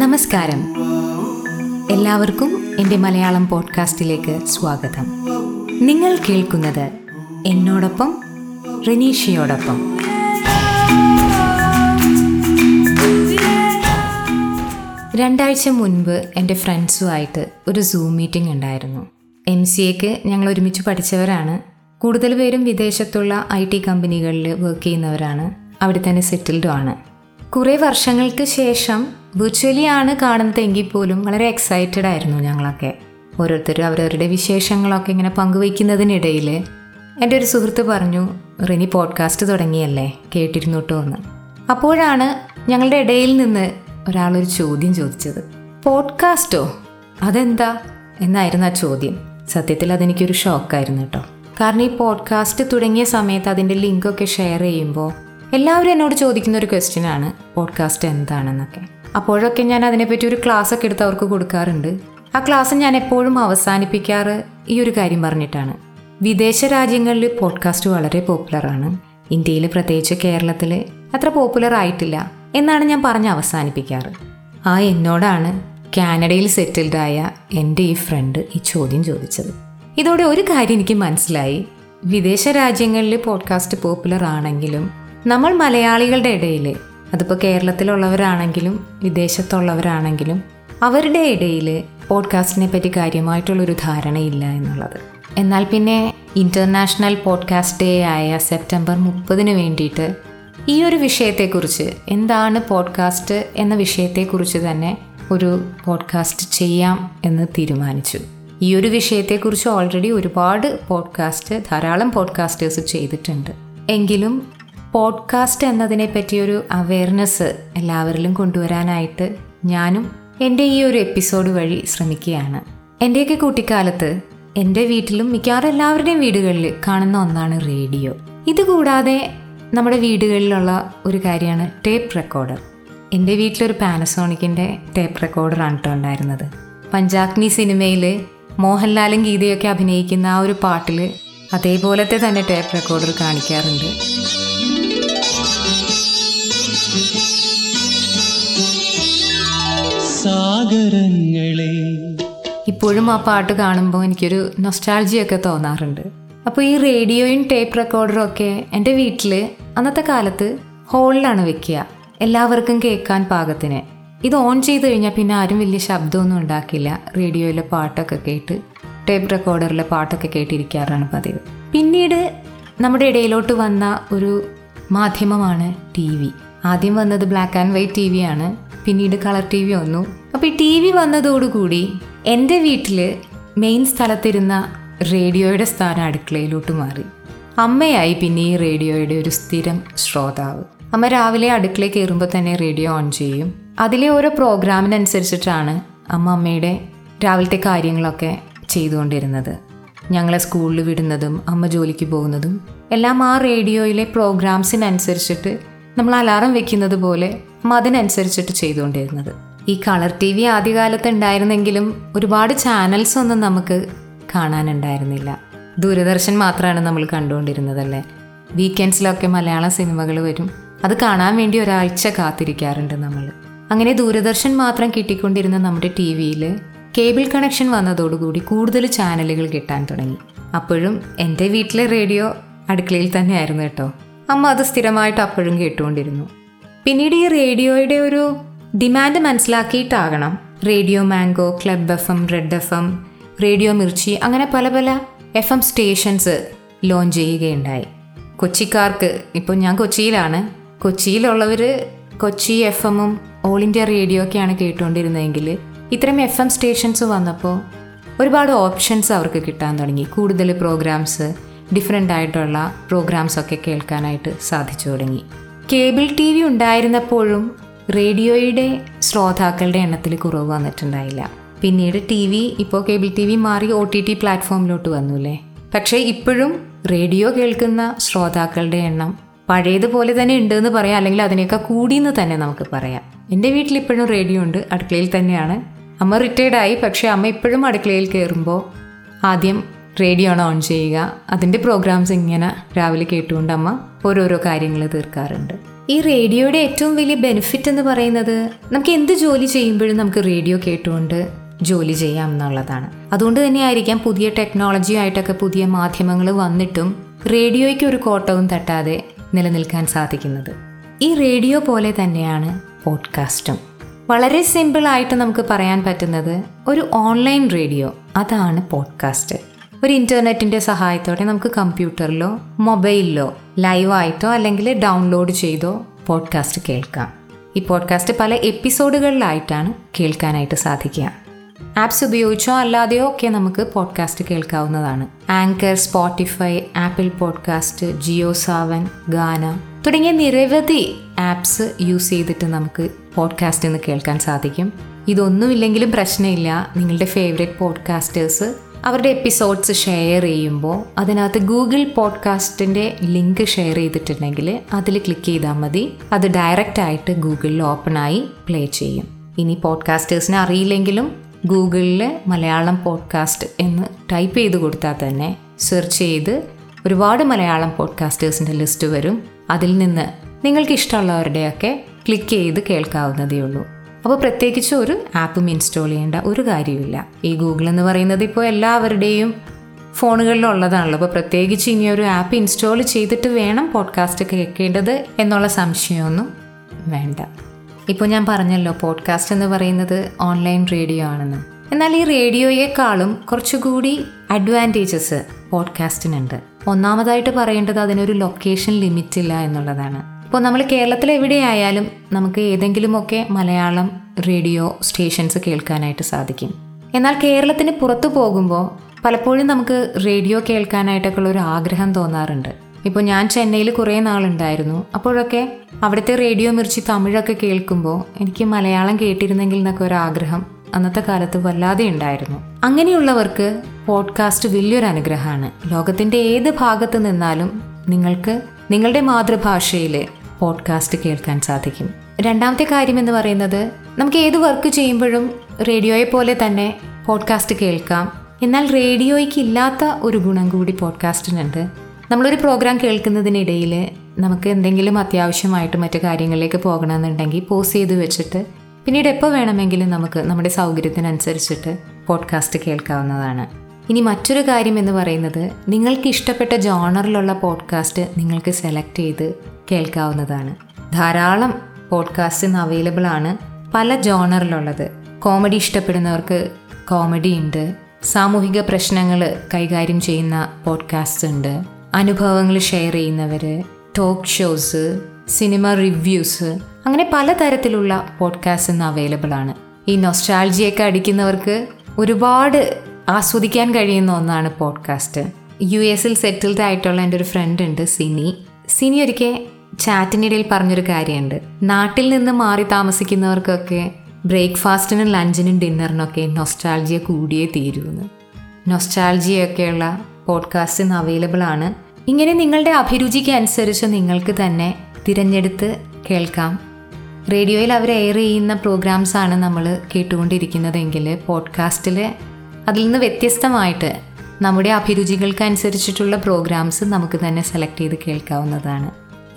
നമസ്കാരം, എല്ലാവർക്കും എൻ്റെ മലയാളം പോഡ്കാസ്റ്റിലേക്ക് സ്വാഗതം. നിങ്ങൾ കേൾക്കുന്നത് എന്നോടൊപ്പം റിനീഷയോടൊപ്പം. രണ്ടാഴ്ച മുൻപ് എൻ്റെ ഫ്രണ്ട്സുമായിട്ട് ഒരു സൂം മീറ്റിംഗ് ഉണ്ടായിരുന്നു. MCAക്ക് ഞങ്ങൾ ഒരുമിച്ച് പഠിച്ചവരാണ്. കൂടുതൽ പേരും വിദേശത്തുള്ള IT കമ്പനികളിൽ വർക്ക് ചെയ്യുന്നവരാണ്, അവിടെ തന്നെ സെറ്റിൽഡും ആണ്. കുറേ വർഷങ്ങൾക്ക് ശേഷം വിർച്വലി ആണ് കാണുന്നതെങ്കിൽ പോലും വളരെ എക്സൈറ്റഡ് ആയിരുന്നു ഞങ്ങളൊക്കെ. ഓരോരുത്തരും അവരവരുടെ വിശേഷങ്ങളൊക്കെ ഇങ്ങനെ പങ്കുവയ്ക്കുന്നതിനിടയിൽ എൻ്റെ ഒരു സുഹൃത്ത് പറഞ്ഞു, റിനി പോഡ്കാസ്റ്റ് തുടങ്ങിയല്ലേ, കേട്ടിരുന്നോട്ടോ എന്ന്. അപ്പോഴാണ് ഞങ്ങളുടെ ഇടയിൽ നിന്ന് ഒരാളൊരു ചോദ്യം ചോദിച്ചത്. പോഡ്കാസ്റ്റോ, അതെന്താ എന്നായിരുന്നു ആ ചോദ്യം. സത്യത്തിൽ അതെനിക്കൊരു ഷോക്കായിരുന്നു കേട്ടോ. കാരണം ഈ പോഡ്കാസ്റ്റ് തുടങ്ങിയ സമയത്ത് അതിൻ്റെ ലിങ്കൊക്കെ ഷെയർ ചെയ്യുമ്പോൾ എല്ലാവരും എന്നോട് ചോദിക്കുന്ന ഒരു ക്വസ്റ്റ്യനാണ് പോഡ്കാസ്റ്റ് എന്താണെന്നൊക്കെ. അപ്പോഴൊക്കെ ഞാൻ അതിനെപ്പറ്റി ഒരു ക്ലാസ്സൊക്കെ എടുത്ത് അവർക്ക് കൊടുക്കാറുണ്ട്. ആ ക്ലാസ് ഞാൻ എപ്പോഴും അവസാനിപ്പിക്കാറ് ഈ ഒരു കാര്യം പറഞ്ഞിട്ടാണ്. വിദേശ രാജ്യങ്ങളിൽ പോഡ്കാസ്റ്റ് വളരെ പോപ്പുലറാണ്. ഇന്ത്യയിൽ, പ്രത്യേകിച്ച് കേരളത്തിൽ അത്ര പോപ്പുലർ ആയിട്ടില്ല എന്നാണ് ഞാൻ പറഞ്ഞ് അവസാനിപ്പിക്കാറ്. എന്നോടാണ് കാനഡയിൽ സെറ്റിൽഡായ എൻ്റെ ഈ ഫ്രണ്ട് ഈ ചോദ്യം ചോദിച്ചത്. ഇതോടെ ഒരു കാര്യം എനിക്ക് മനസ്സിലായി. വിദേശ രാജ്യങ്ങളിൽ പോഡ്കാസ്റ്റ് പോപ്പുലർ ആണെങ്കിലും നമ്മൾ മലയാളികളുടെ ഇടയിൽ, അതിപ്പോൾ കേരളത്തിലുള്ളവരാണെങ്കിലും വിദേശത്തുള്ളവരാണെങ്കിലും, അവരുടെ ഇടയിൽ പോഡ്കാസ്റ്റിനെ പറ്റി കാര്യമായിട്ടുള്ളൊരു ധാരണയില്ല എന്നുള്ളത്. എന്നാൽ പിന്നെ ഇൻ്റർനാഷണൽ പോഡ്കാസ്റ്റ് ഡേ ആയ സെപ്റ്റംബർ 30-ന് വേണ്ടിയിട്ട് ഈ ഒരു വിഷയത്തെക്കുറിച്ച്, എന്താണ് പോഡ്കാസ്റ്റ് എന്ന വിഷയത്തെക്കുറിച്ച് തന്നെ ഒരു പോഡ്കാസ്റ്റ് ചെയ്യാം എന്ന് തീരുമാനിച്ചു. ഈ ഒരു വിഷയത്തെക്കുറിച്ച് ഓൾറെഡി ഒരുപാട് ധാരാളം പോഡ്കാസ്റ്റേഴ്സ് ചെയ്തിട്ടുണ്ട്. എങ്കിലും പോഡ്കാസ്റ്റ് എന്നതിനെ പറ്റിയൊരു അവെയർനെസ് എല്ലാവരിലും കൊണ്ടുവരാനായിട്ട് ഞാനും എൻ്റെ ഈ ഒരു എപ്പിസോഡ് വഴി ശ്രമിക്കുകയാണ്. എൻ്റെയൊക്കെ കുട്ടിക്കാലത്ത് എൻ്റെ വീട്ടിലും മിക്കവാറും എല്ലാവരുടെയും വീടുകളിൽ കാണുന്ന ഒന്നാണ് റേഡിയോ. ഇതുകൂടാതെ നമ്മുടെ വീടുകളിലുള്ള ഒരു കാര്യമാണ് ടേപ്പ് റെക്കോർഡർ. എൻ്റെ വീട്ടിലൊരു പാനസോണിക്കിൻ്റെ ടേപ്പ് റെക്കോർഡറാണ് കേട്ടോ ഉണ്ടായിരുന്നത്. പഞ്ചാഗ്നി സിനിമയിൽ മോഹൻലാലും ഗീതയൊക്കെ അഭിനയിക്കുന്ന ആ ഒരു പാട്ടിൽ അതേപോലത്തെ തന്നെ ടേപ്പ് റെക്കോർഡർ കാണിക്കാറുണ്ട്. സാഗരങ്ങളെ ഇപ്പോഴും ആ പാട്ട് കാണുമ്പോൾ എനിക്കൊരു നൊസ്റ്റാൾജിയൊക്കെ തോന്നാറുണ്ട്. അപ്പോൾ ഈ റേഡിയോയും ടേപ്പ് റെക്കോർഡറും ഒക്കെ എൻ്റെ വീട്ടിൽ അന്നത്തെ കാലത്ത് ഹോളിലാണ് വെക്കുക, എല്ലാവർക്കും കേൾക്കാൻ പാകത്തിന്. ഇത് ഓൺ ചെയ്ത് കഴിഞ്ഞാൽ പിന്നെ ആരും വലിയ ശബ്ദമൊന്നും ഉണ്ടാക്കില്ല. റേഡിയോയിലെ പാട്ടൊക്കെ കേട്ട്, ടേപ്പ് റെക്കോർഡറിലെ പാട്ടൊക്കെ കേട്ടിരിക്കാറാണ് പതിവ്. പിന്നീട് നമ്മുടെ ഇടയിലോട്ട് വന്ന ഒരു മാധ്യമമാണ് TV. ആദ്യം വന്നത് ബ്ലാക്ക് ആൻഡ് വൈറ്റ് TV ആണ്, പിന്നീട് കളർ TV വന്നു. അപ്പോൾ ഈ TV വന്നതോടുകൂടി എൻ്റെ വീട്ടിൽ മെയിൻ സ്ഥലത്തിരുന്ന റേഡിയോയുടെ സ്ഥാനം അടുക്കളയിലോട്ട് മാറി. അമ്മയായി പിന്നെ ഈ റേഡിയോയുടെ ഒരു സ്ഥിരം ശ്രോതാവ്. അമ്മ രാവിലെ അടുക്കള കയറുമ്പോൾ തന്നെ റേഡിയോ ഓൺ ചെയ്യും. അതിലെ ഓരോ പ്രോഗ്രാമിനനുസരിച്ചിട്ടാണ് അമ്മ അമ്മയുടെ രാവിലത്തെ കാര്യങ്ങളൊക്കെ ചെയ്തുകൊണ്ടിരുന്നത്. ഞങ്ങളെ സ്കൂളിൽ വിടുന്നതും അമ്മ ജോലിക്ക് പോകുന്നതും എല്ലാം ആ റേഡിയോയിലെ പ്രോഗ്രാംസിനനുസരിച്ചിട്ട്, നമ്മൾ അലാറം വെക്കുന്നത് പോലെ അമ്മ അതിനനുസരിച്ചിട്ട് ചെയ്തുകൊണ്ടിരുന്നത്. ഈ കളർ TV ആദ്യകാലത്ത് ഉണ്ടായിരുന്നെങ്കിലും ഒരുപാട് ചാനൽസ് ഒന്നും നമുക്ക് കാണാനുണ്ടായിരുന്നില്ല. ദൂരദർശൻ മാത്രമാണ് നമ്മൾ കണ്ടുകൊണ്ടിരുന്നതല്ലേ. വീക്കെൻഡ്സിലൊക്കെ മലയാളം സിനിമകൾ വരും, അത് കാണാൻ വേണ്ടി ഒരാഴ്ച കാത്തിരിക്കാറുണ്ട് നമ്മൾ. അങ്ങനെ ദൂരദർശൻ മാത്രം കിട്ടിക്കൊണ്ടിരുന്ന നമ്മുടെ TV കേബിൾ കണക്ഷൻ വന്നതോടുകൂടി കൂടുതൽ ചാനലുകൾ കിട്ടാൻ തുടങ്ങി. അപ്പോഴും എൻ്റെ വീട്ടിലെ റേഡിയോ അടുക്കളയിൽ തന്നെയായിരുന്നു കേട്ടോ. അമ്മ അത് സ്ഥിരമായിട്ട് അപ്പോഴും കേട്ടുകൊണ്ടിരുന്നു. പിന്നീട് ഈ റേഡിയോയുടെ ഒരു ഡിമാൻഡ് മനസ്സിലാക്കിയിട്ടാകണം radio mango, Club FM, Red FM, radio Mirchi, അങ്ങനെ പല പല FM സ്റ്റേഷൻസ് ലോഞ്ച് ചെയ്യുകയുണ്ടായി. കൊച്ചിക്കാർക്ക്, ഇപ്പോൾ ഞാൻ കൊച്ചിയിലാണ്, കൊച്ചിയിലുള്ളവർ കൊച്ചി FM ഉം ഓൾ ഇന്ത്യ റേഡിയോ ഒക്കെയാണ് കേട്ടുകൊണ്ടിരുന്നതെങ്കിൽ ഇത്തരം FM സ്റ്റേഷൻസ് വന്നപ്പോൾ ഒരുപാട് ഓപ്ഷൻസ് അവർക്ക് കിട്ടാൻ തുടങ്ങി. കൂടുതൽ പ്രോഗ്രാംസ്, ഡിഫറെൻ്റ് ആയിട്ടുള്ള പ്രോഗ്രാംസൊക്കെ കേൾക്കാനായിട്ട് സാധിച്ചു തുടങ്ങി. കേബിൾ TV ഉണ്ടായിരുന്നപ്പോഴും റേഡിയോയുടെ ശ്രോതാക്കളുടെ എണ്ണത്തിൽ കുറവ് വന്നിട്ടുണ്ടായില്ല. പിന്നീട് ഇപ്പോൾ കേബിൾ TV മാറി OTT പ്ലാറ്റ്ഫോമിലോട്ട് വന്നുല്ലേ. പക്ഷേ ഇപ്പോഴും റേഡിയോ കേൾക്കുന്ന ശ്രോതാക്കളുടെ എണ്ണം പഴയതുപോലെ തന്നെ ഉണ്ട് എന്ന് പറയാം, അല്ലെങ്കിൽ അതിനൊക്കെ കൂടിയെന്ന് തന്നെ നമുക്ക് പറയാം. എൻ്റെ വീട്ടിലിപ്പോഴും റേഡിയോ ഉണ്ട്, അടുക്കളയിൽ തന്നെയാണ്. അമ്മ റിട്ടയർഡായി, പക്ഷേ അമ്മ ഇപ്പോഴും അടുക്കളയിൽ കയറുമ്പോൾ ആദ്യം റേഡിയോ ആണ് ഓൺ ചെയ്യുക. അതിൻ്റെ പ്രോഗ്രാംസ് ഇങ്ങനെ രാവിലെ കേട്ടുകൊണ്ട് അമ്മ ഓരോരോ കാര്യങ്ങൾ തീർക്കാറുണ്ട്. ഈ റേഡിയോയുടെ ഏറ്റവും വലിയ ബെനിഫിറ്റ് എന്ന് പറയുന്നത് നമുക്ക് എന്ത് ജോലി ചെയ്യുമ്പോഴും നമുക്ക് റേഡിയോ കേട്ടുകൊണ്ട് ജോലി ചെയ്യാം എന്നുള്ളതാണ്. അതുകൊണ്ട് തന്നെയായിരിക്കാം പുതിയ ടെക്നോളജിയായിട്ടൊക്കെ പുതിയ മാധ്യമങ്ങൾ വന്നിട്ടും റേഡിയോയ്ക്ക് ഒരു കോട്ടവും തട്ടാതെ നിലനിൽക്കാൻ സാധിക്കുന്നത്. ഈ റേഡിയോ പോലെ തന്നെയാണ് പോഡ്കാസ്റ്റും. വളരെ സിമ്പിളായിട്ട് നമുക്ക് പറയാൻ പറ്റുന്നത് ഒരു ഓൺലൈൻ റേഡിയോ, അതാണ് പോഡ്കാസ്റ്റ്. ഒരു ഇൻ്റർനെറ്റിൻ്റെ സഹായത്തോടെ നമുക്ക് കമ്പ്യൂട്ടറിലോ മൊബൈലിലോ ലൈവായിട്ടോ അല്ലെങ്കിൽ ഡൗൺലോഡ് ചെയ്തോ പോഡ്കാസ്റ്റ് കേൾക്കാം. ഈ പോഡ്കാസ്റ്റ് പല എപ്പിസോഡുകളിലായിട്ടാണ് കേൾക്കാനായിട്ട് സാധിക്കുക. ആപ്സ് ഉപയോഗിച്ചോ അല്ലാതെയോ ഒക്കെ നമുക്ക് പോഡ്കാസ്റ്റ് കേൾക്കാവുന്നതാണ്. Anchor, Spotify, Apple podcast, Jio Saavn, Gaana തുടങ്ങിയ നിരവധി ആപ്സ് യൂസ് ചെയ്തിട്ട് നമുക്ക് പോഡ്കാസ്റ്റ് ഇന്ന് കേൾക്കാൻ സാധിക്കും. ഇതൊന്നുമില്ലെങ്കിലും പ്രശ്നമില്ല. നിങ്ങളുടെ ഫേവറേറ്റ് പോഡ്കാസ്റ്റേഴ്സ് അവരുടെ എപ്പിസോഡ്സ് ഷെയർ ചെയ്യുമ്പോൾ അതിനകത്ത് ഗൂഗിൾ പോഡ്കാസ്റ്റിൻ്റെ ലിങ്ക് ഷെയർ ചെയ്തിട്ടുണ്ടെങ്കിൽ അതിൽ ക്ലിക്ക് ചെയ്താൽ മതി. അത് ഡയറക്റ്റായിട്ട് ഗൂഗിളിൽ ഓപ്പണായി പ്ലേ ചെയ്യും. ഇനി പോഡ്കാസ്റ്റേഴ്സിനെ അറിയില്ലെങ്കിലും ഗൂഗിളിൽ മലയാളം പോഡ്കാസ്റ്റ് എന്ന് ടൈപ്പ് ചെയ്ത് കൊടുത്താൽ തന്നെ സെർച്ച് ചെയ്ത് ഒരുപാട് മലയാളം പോഡ്കാസ്റ്റേഴ്സിൻ്റെ ലിസ്റ്റ് വരും. അതിൽ നിന്ന് നിങ്ങൾക്ക് ഇഷ്ടമുള്ളവരുടെയൊക്കെ ക്ലിക്ക് ചെയ്ത് കേൾക്കാവുന്നതേ ഉള്ളൂ. അപ്പോൾ പ്രത്യേകിച്ച് ഒരു ആപ്പും ഇൻസ്റ്റാൾ ചെയ്യേണ്ട ഒരു കാര്യമില്ല. ഈ ഗൂഗിൾ എന്ന് പറയുന്നത് ഇപ്പോൾ എല്ലാവരുടെയും ഫോണുകളിലുള്ളതാണല്ലോ. അപ്പോൾ പ്രത്യേകിച്ച് ഇനി ഒരു ആപ്പ് ഇൻസ്റ്റാൾ ചെയ്തിട്ട് വേണം പോഡ്കാസ്റ്റ് കേൾക്കേണ്ടത് എന്നുള്ള സംശയമൊന്നും വേണ്ട. ഇപ്പോൾ ഞാൻ പറഞ്ഞല്ലോ പോഡ്കാസ്റ്റ് എന്ന് പറയുന്നത് ഓൺലൈൻ റേഡിയോ ആണെന്ന്. എന്നാൽ ഈ റേഡിയോയെക്കാളും കുറച്ചുകൂടി അഡ്വാൻറ്റേജസ് പോഡ്കാസ്റ്റിനുണ്ട്. ഒന്നാമതായിട്ട് പറയേണ്ടത് അതിനൊരു ലൊക്കേഷൻ ലിമിറ്റ് ഇല്ല എന്നുള്ളതാണ്. ഇപ്പോൾ നമ്മൾ കേരളത്തിൽ എവിടെയായാലും നമുക്ക് ഏതെങ്കിലുമൊക്കെ മലയാളം റേഡിയോ സ്റ്റേഷൻസ് കേൾക്കാനായിട്ട് സാധിക്കും. എന്നാൽ കേരളത്തിന് പുറത്തു പോകുമ്പോൾ പലപ്പോഴും നമുക്ക് റേഡിയോ കേൾക്കാനായിട്ടൊക്കെ ഉള്ളൊരു ആഗ്രഹം തോന്നാറുണ്ട്. ഇപ്പോൾ ഞാൻ ചെന്നൈയിൽ കുറേ നാളുണ്ടായിരുന്നു. അപ്പോഴൊക്കെ അവിടുത്തെ റേഡിയോ മിർച്ചി തമിഴൊക്കെ കേൾക്കുമ്പോൾ എനിക്ക് മലയാളം കേട്ടിരുന്നെങ്കിൽ എന്നൊക്കെ ഒരാഗ്രഹം അന്നത്തെ കാലത്ത് വല്ലാതെ ഉണ്ടായിരുന്നു. അങ്ങനെയുള്ളവർക്ക് പോഡ്കാസ്റ്റ് വലിയൊരു അനുഗ്രഹമാണ്. ലോകത്തിൻ്റെ ഏത് ഭാഗത്ത് നിന്നാലും നിങ്ങൾക്ക് നിങ്ങളുടെ മാതൃഭാഷയിൽ പോഡ്കാസ്റ്റ് കേൾക്കാൻ സാധിക്കും. രണ്ടാമത്തെ കാര്യം എന്ന് പറയുന്നത് നമുക്ക് ഏത് വർക്ക് ചെയ്യുമ്പോഴും റേഡിയോയെ പോലെ തന്നെ പോഡ്കാസ്റ്റ് കേൾക്കാം. എന്നാൽ റേഡിയോയ്ക്ക് ഇല്ലാത്ത ഒരു ഗുണം കൂടി പോഡ്കാസ്റ്റിനുണ്ട്. നമ്മളൊരു പ്രോഗ്രാം കേൾക്കുന്നതിനിടയിൽ നമുക്ക് എന്തെങ്കിലും അത്യാവശ്യമായിട്ട് മറ്റു കാര്യങ്ങളിലേക്ക് പോകണമെന്നുണ്ടെങ്കിൽ പോസ് ചെയ്ത് വെച്ചിട്ട് പിന്നീട് എപ്പോൾ വേണമെങ്കിലും നമുക്ക് നമ്മുടെ സൗകര്യത്തിനനുസരിച്ചിട്ട് പോഡ്കാസ്റ്റ് കേൾക്കാവുന്നതാണ്. ഇനി മറ്റൊരു കാര്യം എന്ന് പറയുന്നത് നിങ്ങൾക്ക് ഇഷ്ടപ്പെട്ട ജോണറിലുള്ള പോഡ്കാസ്റ്റ് നിങ്ങൾക്ക് സെലക്ട് ചെയ്ത് കേൾക്കാവുന്നതാണ്. ധാരാളം പോഡ്കാസ്റ്റ് ഇന്ന് അവൈലബിൾ ആണ്, പല ജോണറിലുള്ളത്. കോമഡി ഇഷ്ടപ്പെടുന്നവർക്ക് കോമഡി ഉണ്ട്, സാമൂഹിക പ്രശ്നങ്ങൾ കൈകാര്യം ചെയ്യുന്ന പോഡ്കാസ്റ്റ് ഉണ്ട്, അനുഭവങ്ങൾ ഷെയർ ചെയ്യുന്നവർ, ടോക്ക് ഷോസ്, സിനിമ റിവ്യൂസ്, അങ്ങനെ പലതരത്തിലുള്ള പോഡ്കാസ്റ്റ് ഇന്ന് അവൈലബിൾ ആണ്. ഈ നൊസ്റ്റാൾജിയൊക്കെ അടിക്കുന്നവർക്ക് ഒരുപാട് ആസ്വദിക്കാൻ കഴിയുന്ന ഒന്നാണ് പോഡ്കാസ്റ്റ്. US സെറ്റിൽഡ് ആയിട്ടുള്ള എൻ്റെ ഒരു ഫ്രണ്ട് ഉണ്ട്, സിനി ഒരിക്കൽ ചാറ്റിനിടയിൽ പറഞ്ഞൊരു കാര്യമുണ്ട്. നാട്ടിൽ നിന്ന് മാറി താമസിക്കുന്നവർക്കൊക്കെ ബ്രേക്ക്ഫാസ്റ്റിനും ലഞ്ചിനും ഡിന്നറിനൊക്കെ നൊസ്റ്റാൾജിയ കൂടിയേ തീരുമെന്ന്. നൊസ്റ്റാൾജിയൊക്കെയുള്ള പോഡ്കാസ്റ്റ് ഇന്ന് അവൈലബിൾ ആണ്. ഇങ്ങനെ നിങ്ങളുടെ അഭിരുചിക്ക് അനുസരിച്ച് നിങ്ങൾക്ക് തന്നെ തിരഞ്ഞെടുത്ത് കേൾക്കാം. റേഡിയോയിൽ അവർ എയർ ചെയ്യുന്ന പ്രോഗ്രാംസാണ് നമ്മൾ കേട്ടുകൊണ്ടിരിക്കുന്നതെങ്കിൽ പോഡ്കാസ്റ്റിൽ അതിൽ നിന്ന് വ്യത്യസ്തമായിട്ട് നമ്മുടെ അഭിരുചികൾക്കനുസരിച്ചിട്ടുള്ള പ്രോഗ്രാംസ് നമുക്ക് തന്നെ സെലക്ട് ചെയ്ത് കേൾക്കാവുന്നതാണ്.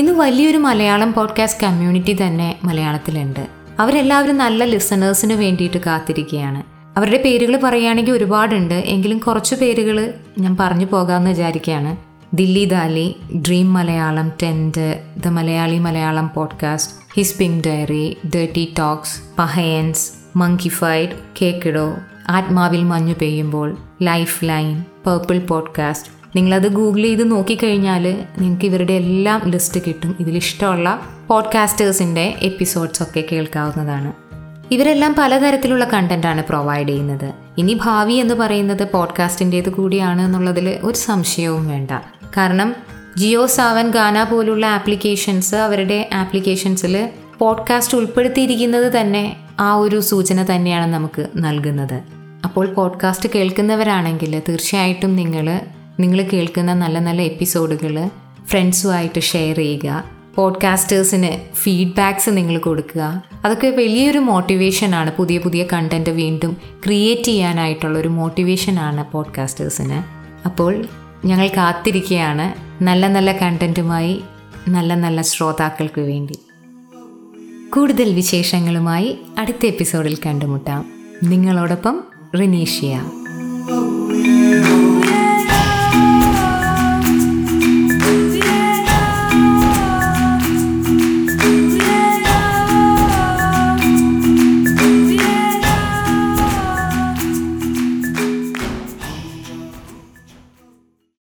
ഇന്ന് വലിയൊരു മലയാളം പോഡ്കാസ്റ്റ് കമ്മ്യൂണിറ്റി തന്നെ മലയാളത്തിലുണ്ട്. അവരെല്ലാവരും നല്ല ലിസണേഴ്സിന് വേണ്ടിയിട്ട് കാത്തിരിക്കുകയാണ്. അവരുടെ പേരുകൾ പറയുകയാണെങ്കിൽ ഒരുപാടുണ്ട്, എങ്കിലും കുറച്ച് പേരുകൾ ഞാൻ പറഞ്ഞു പോകാമെന്ന് വിചാരിക്കുകയാണ്. Dilli Dali, dream Malayalam, tent, the Malayali Malayalam podcast, his pink diary, dirty talks, പഹയൻസ്, monkeyfied, കേക്കിടോ, ആത്മാവിൽ മഞ്ഞു പെയ്യുമ്പോൾ, ലൈഫ് ലൈൻ, പേർപ്പിൾ പോഡ്കാസ്റ്റ്. നിങ്ങളത് ഗൂഗിൾ ചെയ്ത് നോക്കിക്കഴിഞ്ഞാൽ നിങ്ങൾക്ക് ഇവരുടെ എല്ലാം ലിസ്റ്റ് കിട്ടും. ഇതിലിഷ്ടമുള്ള പോഡ്കാസ്റ്റേഴ്സിൻ്റെ എപ്പിസോഡ്സൊക്കെ കേൾക്കാവുന്നതാണ്. ഇവരെല്ലാം പലതരത്തിലുള്ള കണ്ടൻറ്റാണ് പ്രൊവൈഡ് ചെയ്യുന്നത്. ഇനി ഭാവി എന്ന് പറയുന്നത് പോഡ്കാസ്റ്റിൻ്റേത് കൂടിയാണ് എന്നുള്ളതിൽ ഒരു സംശയവും വേണ്ട. കാരണം ജിയോ സാവൻ, ഗാന പോലുള്ള ആപ്ലിക്കേഷൻസ് അവരുടെ ആപ്ലിക്കേഷൻസിൽ പോഡ്കാസ്റ്റ് ഉൾപ്പെടുത്തിയിരിക്കുന്നത് തന്നെ ആ ഒരു സൂചന തന്നെയാണ് നമുക്ക് നൽകുന്നത്. അപ്പോൾ പോഡ്കാസ്റ്റ് കേൾക്കുന്നവരാണെങ്കിൽ തീർച്ചയായിട്ടും നിങ്ങൾ കേൾക്കുന്ന നല്ല നല്ല എപ്പിസോഡുകൾ ഫ്രണ്ട്സുമായിട്ട് ഷെയർ ചെയ്യുക. പോഡ്കാസ്റ്റേഴ്സിന് ഫീഡ്ബാക്ക്സ് നിങ്ങൾ കൊടുക്കുക. അതൊക്കെ വലിയൊരു മോട്ടിവേഷനാണ്. പുതിയ പുതിയ കണ്ടൻറ്റ് വീണ്ടും ക്രിയേറ്റ് ചെയ്യാനായിട്ടുള്ളൊരു മോട്ടിവേഷനാണ് പോഡ്കാസ്റ്റേഴ്സിന്. അപ്പോൾ ഞങ്ങൾ കാത്തിരിക്കുകയാണ് നല്ല നല്ല കണ്ടൻറ്റുമായി നല്ല നല്ല ശ്രോതാക്കൾക്ക് വേണ്ടി. കൂടുതൽ വിശേഷങ്ങളുമായി അടുത്ത എപ്പിസോഡിൽ കണ്ടുമുട്ടാം. നിങ്ങളോടൊപ്പം റിനീഷ്യ.